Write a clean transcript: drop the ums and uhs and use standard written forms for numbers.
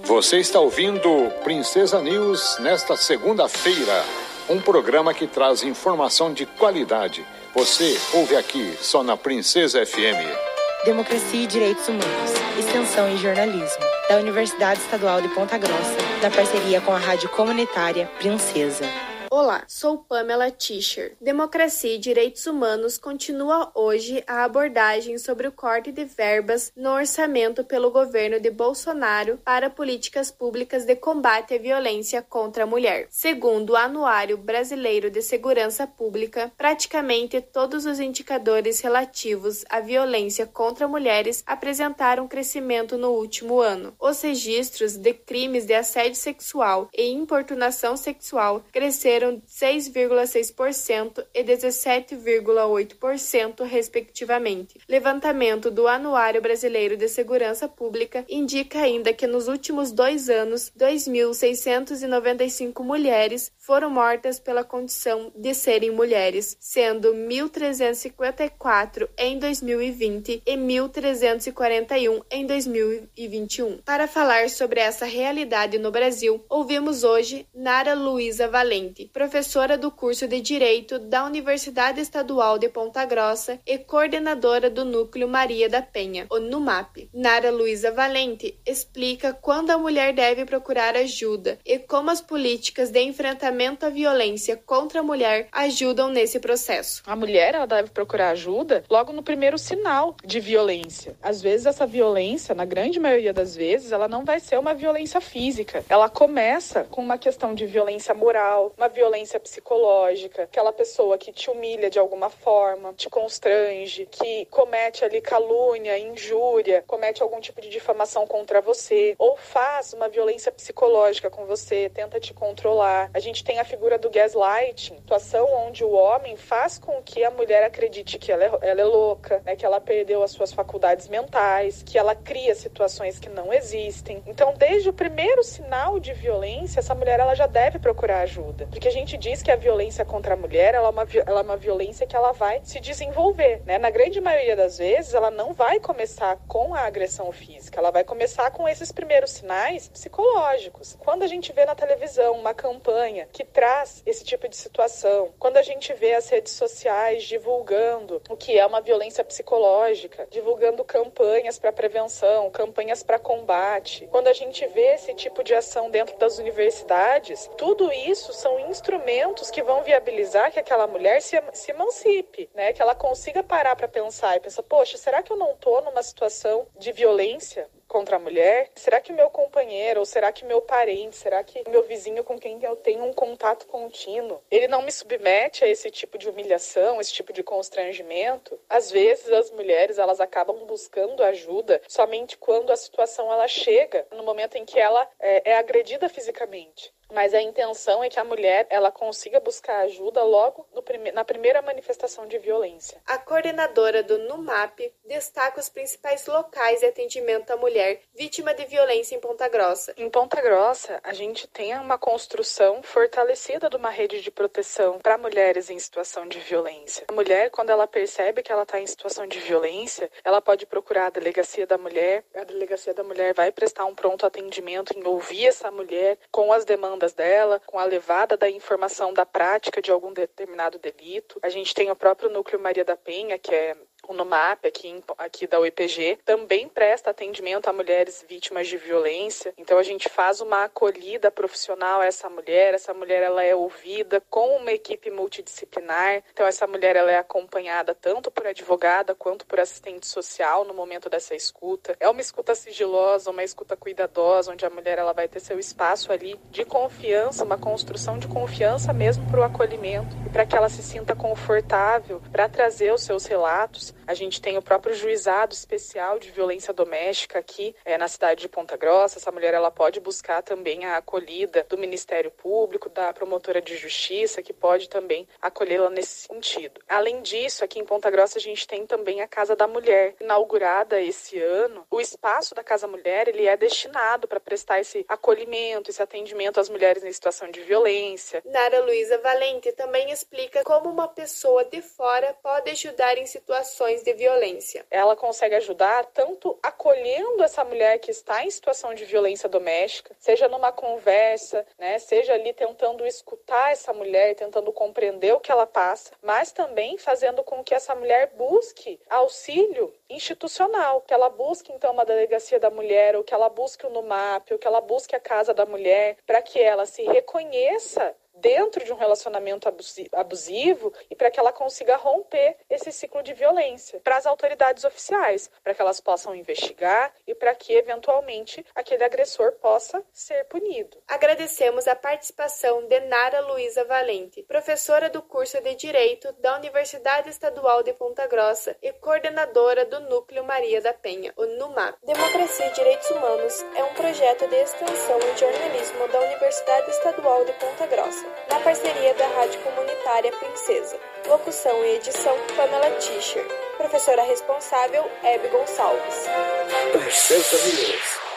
Você está ouvindo Princesa News nesta segunda-feira, um programa que traz informação de qualidade. Você ouve aqui, só na Princesa FM. Democracia e Direitos Humanos, Extensão e Jornalismo, da Universidade Estadual de Ponta Grossa, na parceria com a rádio comunitária Princesa. Olá, sou Pamela Tischer. Democracia e Direitos Humanos continua hoje a abordagem sobre o corte de verbas no orçamento pelo governo de Bolsonaro para políticas públicas de combate à violência contra a mulher. Segundo o Anuário Brasileiro de Segurança Pública, praticamente todos os indicadores relativos à violência contra mulheres apresentaram crescimento no último ano. Os registros de crimes de assédio sexual e importunação sexual cresceram 6,6% e 17,8%, respectivamente. Levantamento do Anuário Brasileiro de Segurança Pública indica ainda que nos últimos 2 anos, 2.695 mulheres foram mortas pela condição de serem mulheres, sendo 1.354 em 2020 e 1.341 em 2021. Para falar sobre essa realidade no Brasil, ouvimos hoje Nara Luiza Valente, professora do curso de Direito da Universidade Estadual de Ponta Grossa e coordenadora do Núcleo Maria da Penha, o NUMAP. Nara Luiza Valente explica quando a mulher deve procurar ajuda e como as políticas de enfrentamento à violência contra a mulher ajudam nesse processo. A mulher ela deve procurar ajuda logo no primeiro sinal de violência. Às vezes essa violência, na grande maioria das vezes, ela não vai ser uma violência física. Ela começa com uma questão de violência moral, uma violência psicológica, aquela pessoa que te humilha de alguma forma, te constrange, que comete ali calúnia, injúria, comete algum tipo de difamação contra você, ou faz uma violência psicológica com você, tenta te controlar. A gente tem a figura do gaslighting, situação onde o homem faz com que a mulher acredite que ela é louca, né, que ela perdeu as suas faculdades mentais, que ela cria situações que não existem. Então, desde o primeiro sinal de violência, essa mulher ela já deve procurar ajuda. Porque a gente diz que a violência contra a mulher ela é uma violência que ela vai se desenvolver, né? Na grande maioria das vezes, ela não vai começar com a agressão física, ela vai começar com esses primeiros sinais psicológicos. Quando a gente vê na televisão uma campanha que traz esse tipo de situação, quando a gente vê as redes sociais divulgando o que é uma violência psicológica, divulgando campanhas para prevenção, campanhas para combate, quando a gente vê esse tipo de ação dentro das universidades, tudo isso são instrumentos que vão viabilizar que aquela mulher se emancipe, né? Que ela consiga parar para pensar e pensar, poxa, será que eu não tô numa situação de violência contra a mulher? Será que o meu companheiro, ou será que meu parente, será que meu vizinho com quem eu tenho um contato contínuo, ele não me submete a esse tipo de humilhação, esse tipo de constrangimento? Às vezes as mulheres, elas acabam buscando ajuda somente quando a situação ela chega, no momento em que ela é agredida fisicamente. Mas a intenção é que a mulher ela consiga buscar ajuda logo na primeira manifestação de violência. A coordenadora do NUMAP destaca os principais locais de atendimento à mulher vítima de violência em Ponta Grossa. Em Ponta Grossa, a gente tem uma construção fortalecida de uma rede de proteção para mulheres em situação de violência. A mulher, quando ela percebe que ela está em situação de violência, ela pode procurar a delegacia da mulher. A delegacia da mulher vai prestar um pronto atendimento em ouvir essa mulher com as demandas dela, com a levada da informação da prática de algum determinado delito. A gente tem o próprio Núcleo Maria da Penha, que é o NUMAP, aqui da UEPG, também presta atendimento a mulheres vítimas de violência. Então, a gente faz uma acolhida profissional a essa mulher. Essa mulher ela é ouvida com uma equipe multidisciplinar. Então, essa mulher ela é acompanhada tanto por advogada quanto por assistente social no momento dessa escuta. É uma escuta sigilosa, uma escuta cuidadosa, onde a mulher ela vai ter seu espaço ali de confiança, uma construção de confiança mesmo para o acolhimento, e para que ela se sinta confortável para trazer os seus relatos. A gente tem o próprio juizado especial de violência doméstica aqui na cidade de Ponta Grossa. Essa mulher ela pode buscar também a acolhida do Ministério Público, da promotora de justiça, que pode também acolhê-la nesse sentido. Além disso, aqui em Ponta Grossa a gente tem também a Casa da Mulher, inaugurada esse ano. O espaço da Casa Mulher ele é destinado para prestar esse acolhimento, esse atendimento às mulheres em situação de violência. Nara Luiza Valente também explica como uma pessoa de fora pode ajudar em situações situações de violência. Ela consegue ajudar tanto acolhendo essa mulher que está em situação de violência doméstica, seja numa conversa, né, seja ali tentando escutar essa mulher, tentando compreender o que ela passa, mas também fazendo com que essa mulher busque auxílio institucional, que ela busque então uma delegacia da mulher, ou que ela busque o NUMAP, ou que ela busque a Casa da Mulher, para que ela se reconheça dentro de um relacionamento abusivo e para que ela consiga romper esse ciclo de violência para as autoridades oficiais, para que elas possam investigar e para que, eventualmente, aquele agressor possa ser punido. Agradecemos a participação de Nara Luiza Valente, professora do curso de Direito da Universidade Estadual de Ponta Grossa e coordenadora do Núcleo Maria da Penha, o NUMAP. Democracia e Direitos Humanos é um projeto de extensão e jornalismo da Universidade Estadual de Ponta Grossa, na parceria da Rádio Comunitária Princesa. Locução e edição, Pamela Tischer. Professora responsável, Hebe Gonçalves. Princesa News.